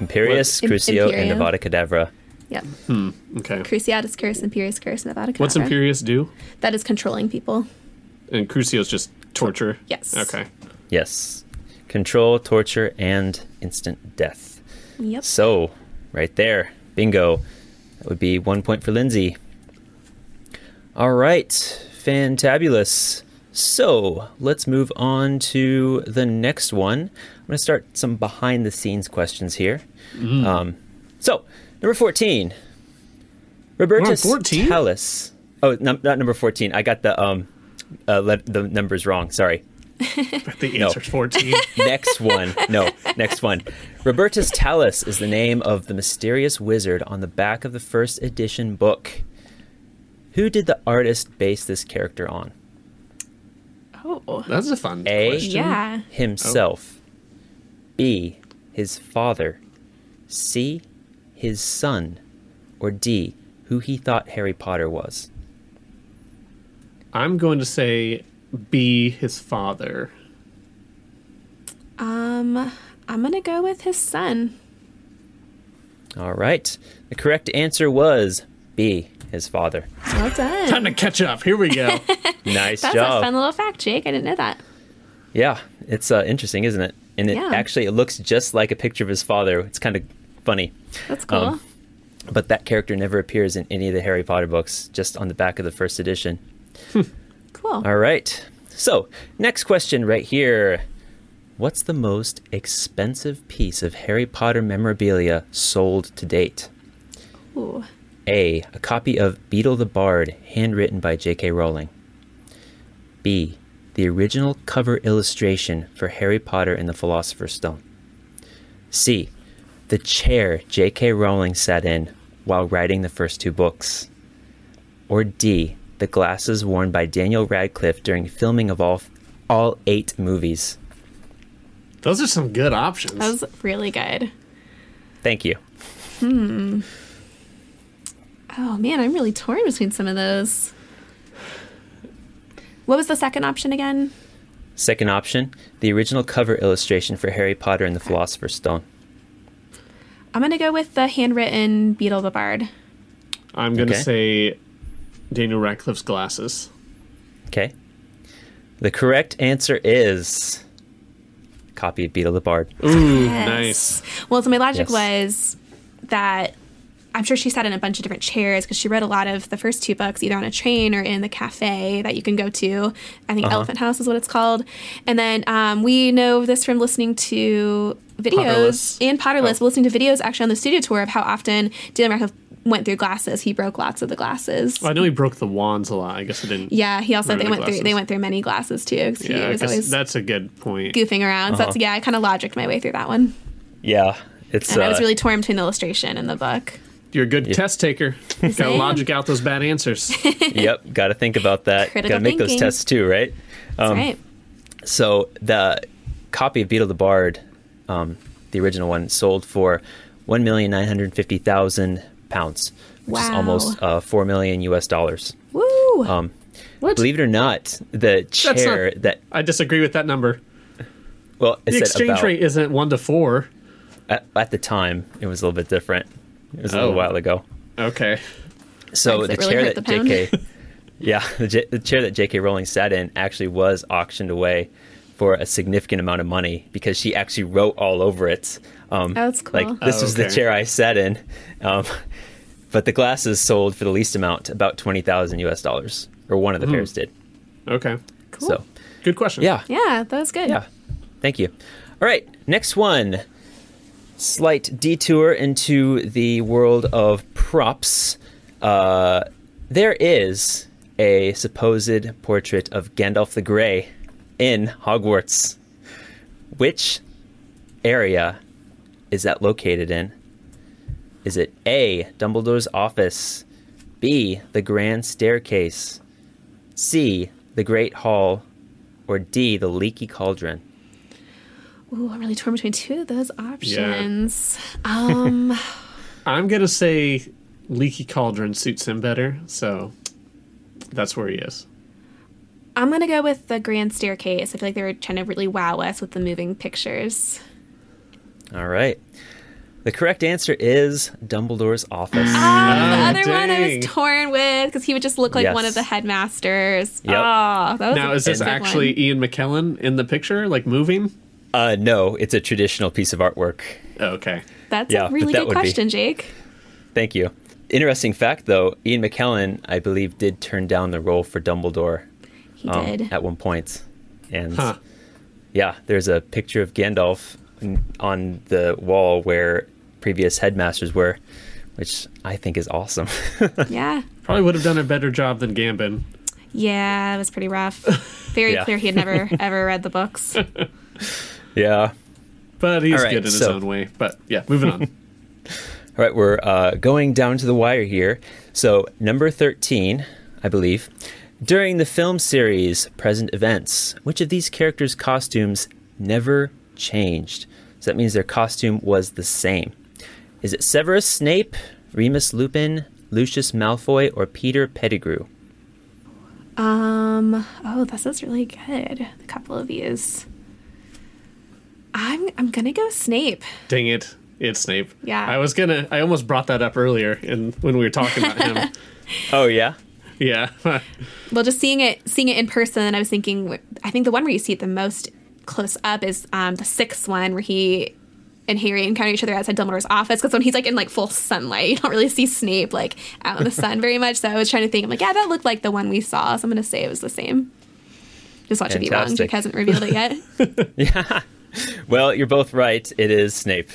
Imperious, what? Crucio, Imperio. And Avada Kedavra. Yep. Hmm. Okay. Cruciatus Curse, Imperious Curse, and Avada Kedavra. What's Imperious do? That is controlling people. And Crucio's just torture? Yes. Okay. Yes. Control, torture, and instant death. Yep. So, right there. Bingo. That would be one point for Lindsay. All right. Fantabulous. So, let's move on to the next one. I'm going to start some behind-the-scenes questions here. Mm. Um, so, number fourteen. Robertus Tallis. Oh, no, not number fourteen. I got the um, uh, le- the numbers wrong. Sorry. The answer's no. fourteen. Next one. No, next one. Robertus Tallis is the name of the mysterious wizard on the back of the first edition book. Who did the artist base this character on? Oh. That's a fun A, question. Yeah. Himself. Oh. B, his father. C, his son. Or D, who he thought Harry Potter was. I'm going to say B, his father. Um, I'm going to go with his son. All right. The correct answer was B, his father. Well done. Time to catch up. Here we go. Nice That's job. That's a fun little fact, Jake. I didn't know that. Yeah, It's uh, interesting, isn't it? And it yeah. actually, it looks just like a picture of his father. It's kind of funny. That's cool. Um, but that character never appears in any of the Harry Potter books, just on the back of the first edition. Hmm. Cool. All right. So, next question right here. What's the most expensive piece of Harry Potter memorabilia sold to date? Ooh. A, a copy of Beetle the Bard, handwritten by J K. Rowling. B, the original cover illustration for Harry Potter and the Philosopher's Stone. C, the chair J K. Rowling sat in while writing the first two books. Or D, the glasses worn by Daniel Radcliffe during filming of all, all eight movies. Those are some good options. That was really good. Thank you. Hmm. Oh, man, I'm really torn between some of those. What was the second option again? Second option, the original cover illustration for Harry Potter and the okay. Philosopher's Stone. I'm going to go with the handwritten Beetle the Bard. I'm going to okay. say Daniel Radcliffe's glasses. Okay. The correct answer is... copy of Beetle the Bard. Ooh, yes. Nice. Well, so my logic yes. was that I'm sure she sat in a bunch of different chairs because she read a lot of the first two books either on a train or in the cafe that you can go to. I think uh-huh. Elephant House is what it's called. And then um, we know this from listening to videos Potterless. and Potterless. Oh. We're listening to videos actually on the studio tour of how often Daniel Radcliffe went through glasses. He broke lots of the glasses. Well, I know he broke the wands a lot. I guess I didn't. Yeah, he also they went glasses. through they went through many glasses too. Yeah, he was always that's a good point. Goofing around. Uh-huh. So that's yeah, I kind of logicked my way through that one. Yeah, it's. And uh, I was really torn between the illustration and the book. You're a good yeah. test taker. Got to logic out those bad ansers. Yep, got to think about that. Got to make thinking. Those tests too, right? Um, that's right. So the copy of Beetle the Bard, um, the original one, sold for one million nine hundred fifty thousand. pounds, which wow. is almost uh, four million U S dollars. Woo! Um, what? Believe it or not, the chair not, that I disagree with that number. Well, the exchange about, rate isn't one to four. At, at the time, it was a little bit different. It was oh. a little while ago. Okay. So the really chair that the J K, yeah, the, J, the chair that J K. Rowling sat in actually was auctioned away for a significant amount of money because she actually wrote all over it. Um, oh, that's cool. Like, this oh, okay. was the chair I sat in. Um, but the glasses sold for the least amount, about twenty thousand U S dollars, or one of the mm. pairs did. Okay. Cool. So, good question. Yeah. Yeah, that was good. Yeah. Thank you. All right, next one. Slight detour into the world of props. Uh, there is a supposed portrait of Gandalf the Grey in Hogwarts. Which area is that located in? Is it A, Dumbledore's office, B, the Grand Staircase, C, the Great Hall, or D, the Leaky Cauldron? Ooh, I'm really torn between two of those options. Yeah. Um, I'm going to say Leaky Cauldron suits him better, so that's where he is. I'm going to go with the Grand Staircase. I feel like they were trying to really wow us with the moving pictures. All right. The correct answer is Dumbledore's office. Ah, oh, the other dang. one I was torn with because he would just look like yes. one of the headmasters. Yep. Oh, that was now, a is this actually one. Ian McKellen in the picture, like moving? Uh, no, it's a traditional piece of artwork. Oh, okay. That's yeah, a really that good question, be. Jake. Thank you. Interesting fact, though, Ian McKellen, I believe, did turn down the role for Dumbledore. He um, did. At one point. And huh. yeah, there's a picture of Gandalf on the wall where previous headmasters were, which I think is awesome. Yeah. Probably would have done a better job than Gambon. Yeah, it was pretty rough. Very yeah. clear he had never, ever read the books. Yeah. But he's right, good in his so, own way. But yeah, moving on. All right, we're uh, going down to the wire here. So number thirteen, I believe. During the film series Present Events, which of these characters' costumes never changed? So that means their costume was the same. Is it Severus Snape, Remus Lupin, Lucius Malfoy, or Peter Pettigrew? Um. Oh, this is really good. A couple of these. I'm. I'm gonna go Snape. Dang it! It's Snape. Yeah. I was gonna. I almost brought that up earlier, in, when we were talking about him. Oh yeah. Yeah. Well, just seeing it, seeing it in person, I was thinking. I think the one where you see it the most close up is um, the sixth one where he and Harry encounter each other outside Dumbledore's office, because when he's like in like full sunlight, you don't really see Snape like out in the sun very much. So I was trying to think, I'm like, yeah, that looked like the one we saw. So I'm going to say it was the same. Just watch it be wrong. Jake hasn't revealed it yet. Yeah. Well, you're both right. It is Snape.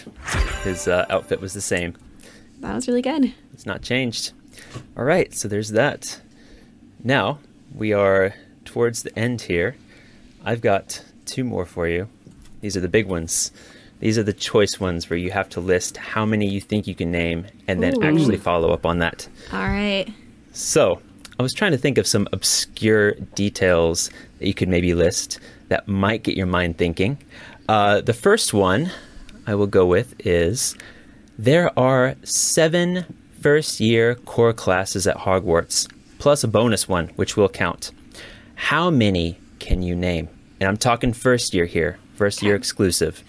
His uh, outfit was the same. That was really good. It's not changed. All right, so there's that. Now we are towards the end here. I've got two more for you. These are the big ones. These are the choice ones where you have to list how many you think you can name and then Ooh. actually follow up on that. All right. So I was trying to think of some obscure details that you could maybe list that might get your mind thinking. Uh, the first one I will go with is there are seven first-year core classes at Hogwarts, plus a bonus one, which will count. How many can you name? And I'm talking first-year here, first-year okay. exclusive.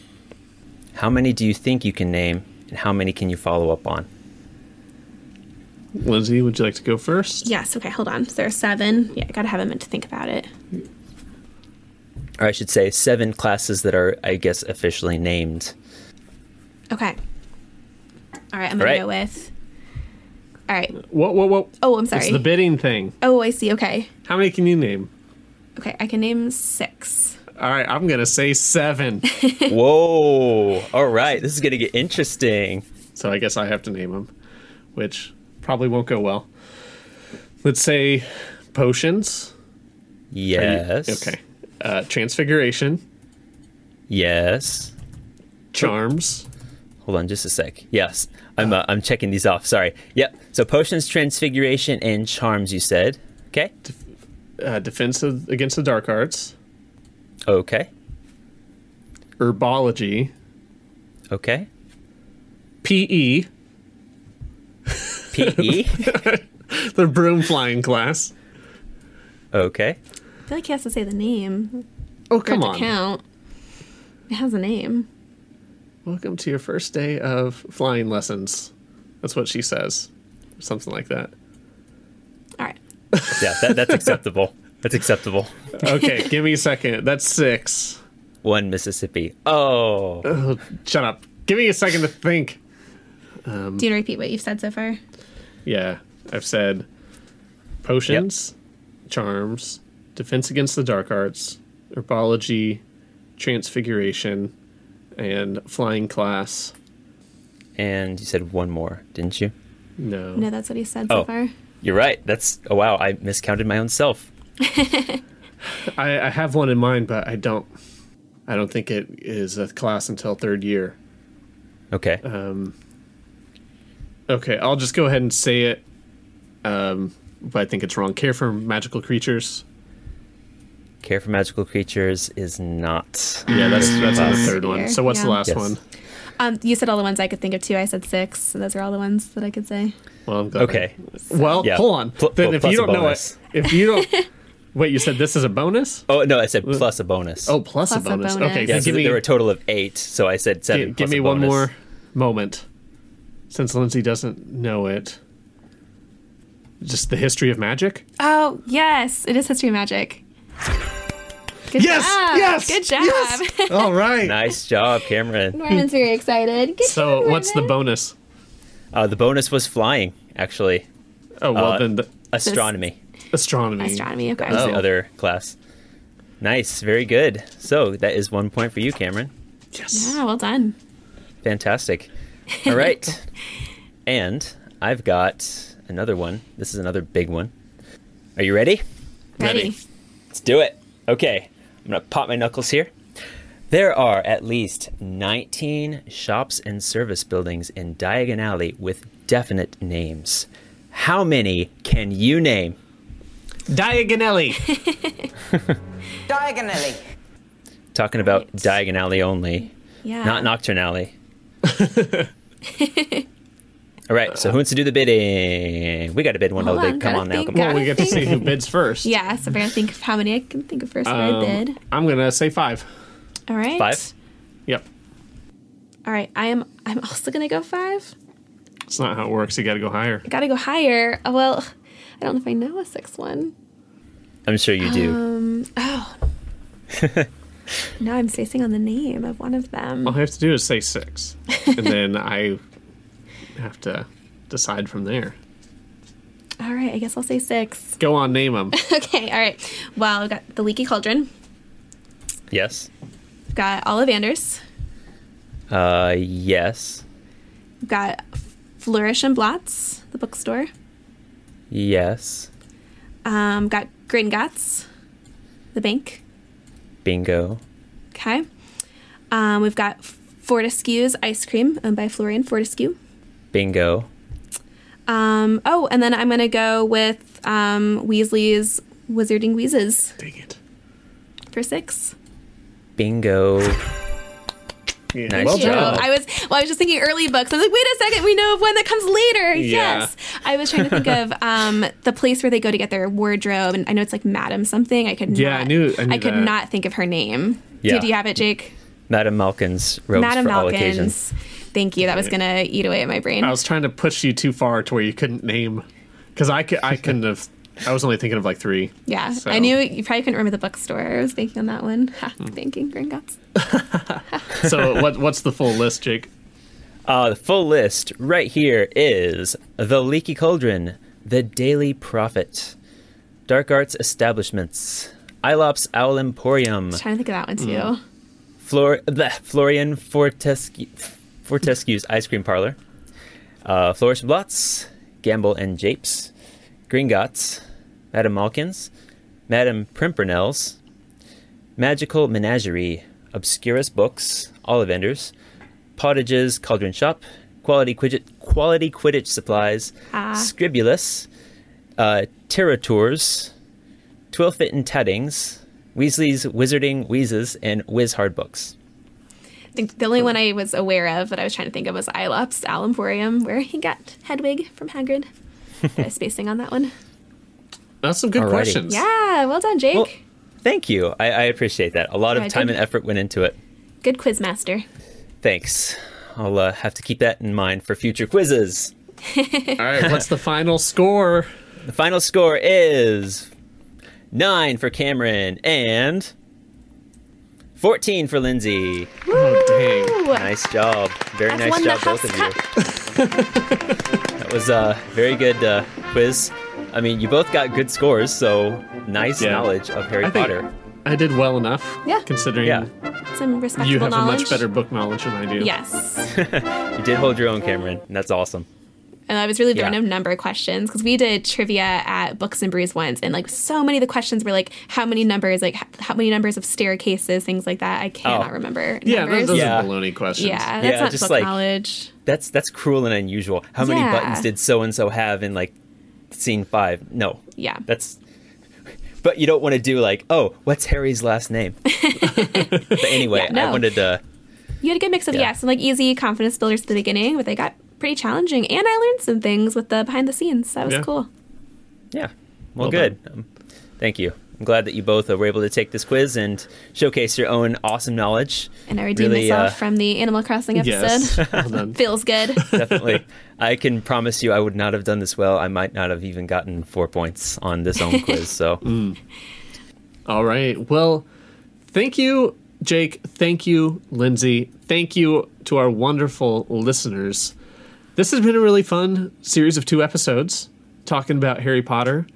How many do you think you can name, and how many can you follow up on? Lindsay, would you like to go first? Yes. Okay, hold on. So there are seven. Yeah, I got to have a minute to think about it. Or I should say seven classes that are, I guess, officially named. Okay. All right, I'm going right. to go with... All right. Whoa, whoa, whoa. Oh, I'm sorry. It's the bidding thing. Oh, I see. Okay. How many can you name? Okay, I can name six. All right, I'm going to say seven. Whoa. All right, this is going to get interesting. So I guess I have to name them, which probably won't go well. Let's say potions. Yes. You, okay. Uh, transfiguration. Yes. Charms. Hold on just a sec. Yes. I'm uh, I'm checking these off. Sorry. Yep. So potions, transfiguration, and charms, you said. Okay. De- uh, defense of, against the dark arts. Okay. Herbology. Okay. P E. P E? The broom flying class. Okay. I feel like he has to say the name. Oh, come on. Count. It has a name. Welcome to your first day of flying lessons. That's what she says. Something like that. All right. Yeah, that, that's acceptable. That's acceptable. Okay, give me a second. That's six. One Mississippi. Oh. oh shut up. Give me a second to think. Um, Do you want to repeat what you've said so far? Yeah. I've said potions, yep. charms, defense against the dark arts, herbology, transfiguration, and flying class. And you said one more, didn't you? No. No, that's what he said so oh, far. You're right. That's, oh, wow, I miscounted my own self. I, I have one in mind, but I don't I don't think it is a class until third year. Okay. Um, okay, I'll just go ahead and say it, um, but I think it's wrong. Care for magical creatures. Care for magical creatures is not. Yeah, that's that's on the third one. So what's yeah. the last yes. one? Um, you said all the ones I could think of too. I said six. So those are all the ones that I could say. Well, I'm glad. Okay. So. Well, yeah. hold on. Pl- then well, if you don't know it, if you don't, wait, you said this is a bonus? Oh no, I said plus a bonus. Oh, plus, plus a, bonus. a bonus. Okay, yeah, so give me. There were a total of eight, so I said seven. Give, plus give me a bonus. One more moment, since Lindsay doesn't know it. Just the history of magic. Oh yes, it is history of magic. Good yes! Job. Yes! Good job. Yes! All right. Nice job, Cameron. Norman's very excited. Good so, job, what's the bonus? Uh, the bonus was flying, actually. Oh, well, uh, then. The, astronomy. This, astronomy. Astronomy, okay. That was oh. the other class. Nice. Very good. So, that is one point for you, Cameron. Yes. Yeah, well done. Fantastic. All right. And I've got another one. This is another big one. Are you ready? Ready. ready. Let's do it. Okay. I'm going to pop my knuckles here. There are at least nineteen shops and service buildings in Diagon Alley with definite names. How many can you name? Diagon Alley. Diagon Alley. Talking about right. Diagon Alley only, yeah. not Nocturne Alley. All right, so who wants to do the bidding? We got to bid one of the big. Come on now. Come on. Well, we get to see who bids first. Yeah, so we're going to think of how many I can think of first um, that I bid. I'm going to say five. All right. Five? Yep. All right, I am, I'm also going to go five. That's not how it works. You got to go higher. I got to go higher. Well, I don't know if I know a sixth one. I'm sure you do. Um, oh. No, I'm spacing on the name of one of them. All I have to do is say six, and then I have to decide from there. All right, I guess I'll say six. Go on, name them. Okay, all right. Well, we've got the Leaky Cauldron. Yes. We've got Ollivanders. Uh, yes. We've got Flourish and Blots, the bookstore. Yes. Um, got Gringotts, the bank. Bingo. Okay. Um, we've got Fortescue's ice cream, owned by Florian Fortescue. Bingo. Um, oh, and then I'm going to go with um, Weasley's Wizarding Wheezes. Dang it. For six. Bingo. Yeah. Nice well job. I was well. I was just thinking early books. I was like, wait a second. We know of one that comes later. Yeah. Yes. I was trying to think of um, the place where they go to get their wardrobe, and I know it's like Madam something. I could yeah, not, I knew. I, knew I could that. not think of her name. Yeah. Do you have it, Jake? Madam Malkin's robes Madam for Malkin's. all occasions. Thank you. That was gonna eat away at my brain. I was trying to push you too far to where you couldn't name, because I could. I couldn't have. I was only thinking of like three. Yeah, so. I knew you probably couldn't remember the bookstore. I was thinking on that one. Ha, mm. Thinking Gringotts. So what, what's the full list, Jake? Uh, the full list right here is The Leaky Cauldron, The Daily Prophet, Dark Arts Establishments, Ilop's Owl Emporium. I was trying to think of that one, too. Mm. Flor- bleh, Florian Fortescue, Fortescue's Ice Cream Parlor, uh, Flourish and Blots, Gamble and Japes, Gringotts, Madame Malkin's, Madame Primpernel's, Magical Menagerie, Obscurus Books, Ollivanders, Pottage's Cauldron Shop, Quality Quidditch, Quality Quidditch Supplies, ah. Scribulus, uh, Territours, Twilfit and Taddings, Weasley's Wizarding Wheezes, and Whiz Hard Books. I think the only one I was aware of that I was trying to think of was Ilop's Owl Emporium, where he got Hedwig from Hagrid. I was spacing on that one. That's some good Alrighty. questions. Yeah, well done, Jake. Well, thank you. I, I appreciate that. A lot yeah, of time good. and effort went into it. Good quiz master. Thanks. I'll uh, have to keep that in mind for future quizzes. All right, what's the final score? The final score is nine for Cameron and fourteen for Lindsay. Woo! Oh, dang. Nice job. Very I've nice job, both of you. Was a very good uh, quiz. I mean, you both got good scores, so nice yeah. knowledge of Harry I Potter. I did well enough, yeah. considering yeah. Some respectable you have knowledge. a much better book knowledge than I do. Yes. You did hold your own, Cameron, and that's awesome. And I was really throwing yeah. up number questions, because we did trivia at Books and Brews once, and like so many of the questions were like, how many numbers, like how many numbers of staircases, things like that. I cannot oh. remember. Yeah, numbers. those, those yeah. are baloney questions. Yeah, that's yeah, not just book like, knowledge. That's that's cruel and unusual. How yeah. many buttons did so and so have in like scene five? No. Yeah. That's. But you don't want to do like, oh, what's Harry's last name? But anyway, yeah, no. I wanted to. You had a good mix of yeah. yes and like easy confidence builders at the beginning, but they got pretty challenging, and I learned some things with the behind the scenes. That was yeah. cool. Yeah, well, well good. Um, thank you. I'm glad that you both were able to take this quiz and showcase your own awesome knowledge. And I redeemed really, myself uh, from the Animal Crossing episode. Yes. Well done. Feels good. Definitely. I can promise you, I would not have done this well. I might not have even gotten four points on this own quiz. So, mm. all right. Well, thank you, Jake. Thank you, Lindsay. Thank you to our wonderful listeners. This has been a really fun series of two episodes talking about Harry Potter,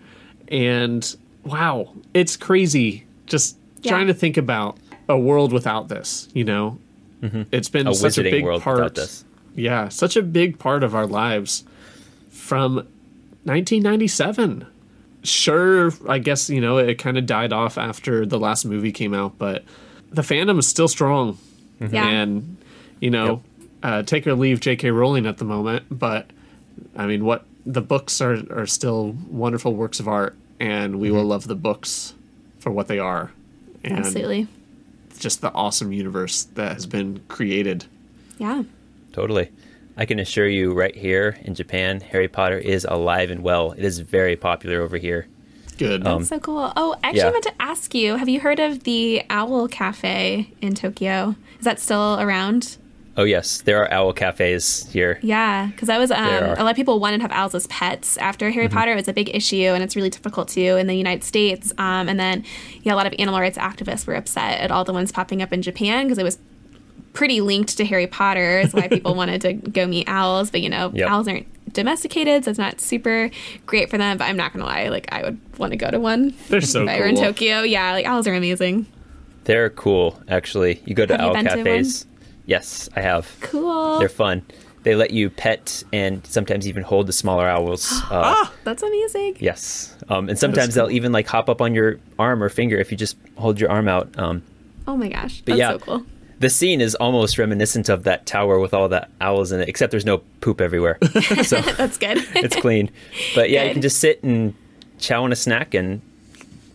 and wow, it's crazy just yeah. trying to think about a world without this, you know? Mm-hmm. It's been a such a big world part. Without this. Yeah, such a big part of our lives from nineteen ninety-seven. Sure, I guess, you know, it kind of died off after the last movie came out, but the fandom is still strong. Mm-hmm. Yeah. And, you know... Yep. Uh, take or leave J K. Rowling at the moment, but I mean, what the books are, are still wonderful works of art, and we mm-hmm. will love the books for what they are. And absolutely, just the awesome universe that has been created. Yeah, totally. I can assure you, right here in Japan, Harry Potter is alive and well. It is very popular over here. Good. That's um, so cool. Oh, I actually yeah. meant to ask you: have you heard of the Owl Cafe in Tokyo? Is that still around? Oh, yes. There are owl cafes here. Yeah, because I was um, a lot of people wanted to have owls as pets after Harry mm-hmm. Potter. It was a big issue, and it's really difficult, too, in the United States. Um, and then, yeah, a lot of animal rights activists were upset at all the ones popping up in Japan because it was pretty linked to Harry Potter. That's why people wanted to go meet owls. But, you know, yep. owls aren't domesticated, so it's not super great for them. But I'm not going to lie. Like, I would want to go to one. They're so cool. If I were in Tokyo. Yeah, like, owls are amazing. They're cool, actually. You go to have owl cafes. To yes, I have. Cool. They're fun. They let you pet and sometimes even hold the smaller owls. Uh, ah, that's amazing. Yes. Um, and sometimes cool. they'll even like hop up on your arm or finger if you just hold your arm out. Um, oh my gosh. That's yeah, so cool. The scene is almost reminiscent of that tower with all the owls in it, except there's no poop everywhere. So that's good. It's clean. But yeah, good. You can just sit and chow on a snack and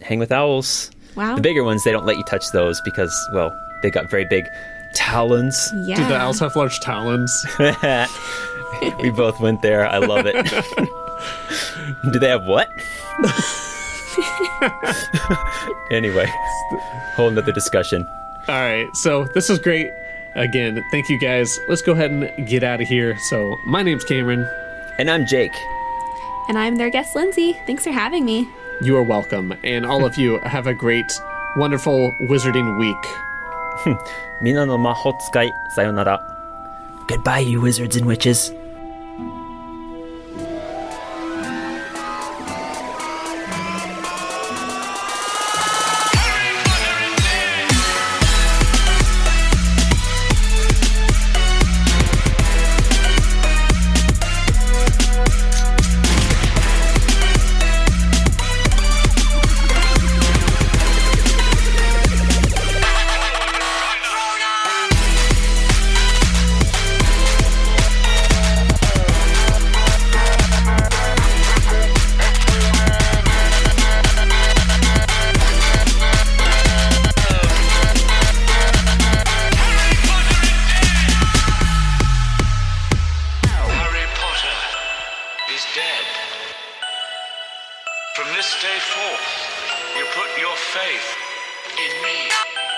hang with owls. Wow. The bigger ones, they don't let you touch those because, well, they got very big talons. Yeah. Do the owls have large talons? We both went there. I love it. Do they have what? Anyway, whole nother discussion. All right, so this is great. Again, thank you guys. Let's go ahead and get out of here. So my name's Cameron. And I'm Jake. And I'm their guest, Lindsay. Thanks for having me. You are welcome. And all of you have a great, wonderful wizarding week. Mina no maho tsukai, sayonara. Goodbye, you wizards and witches. From this day forth, you put your faith in me.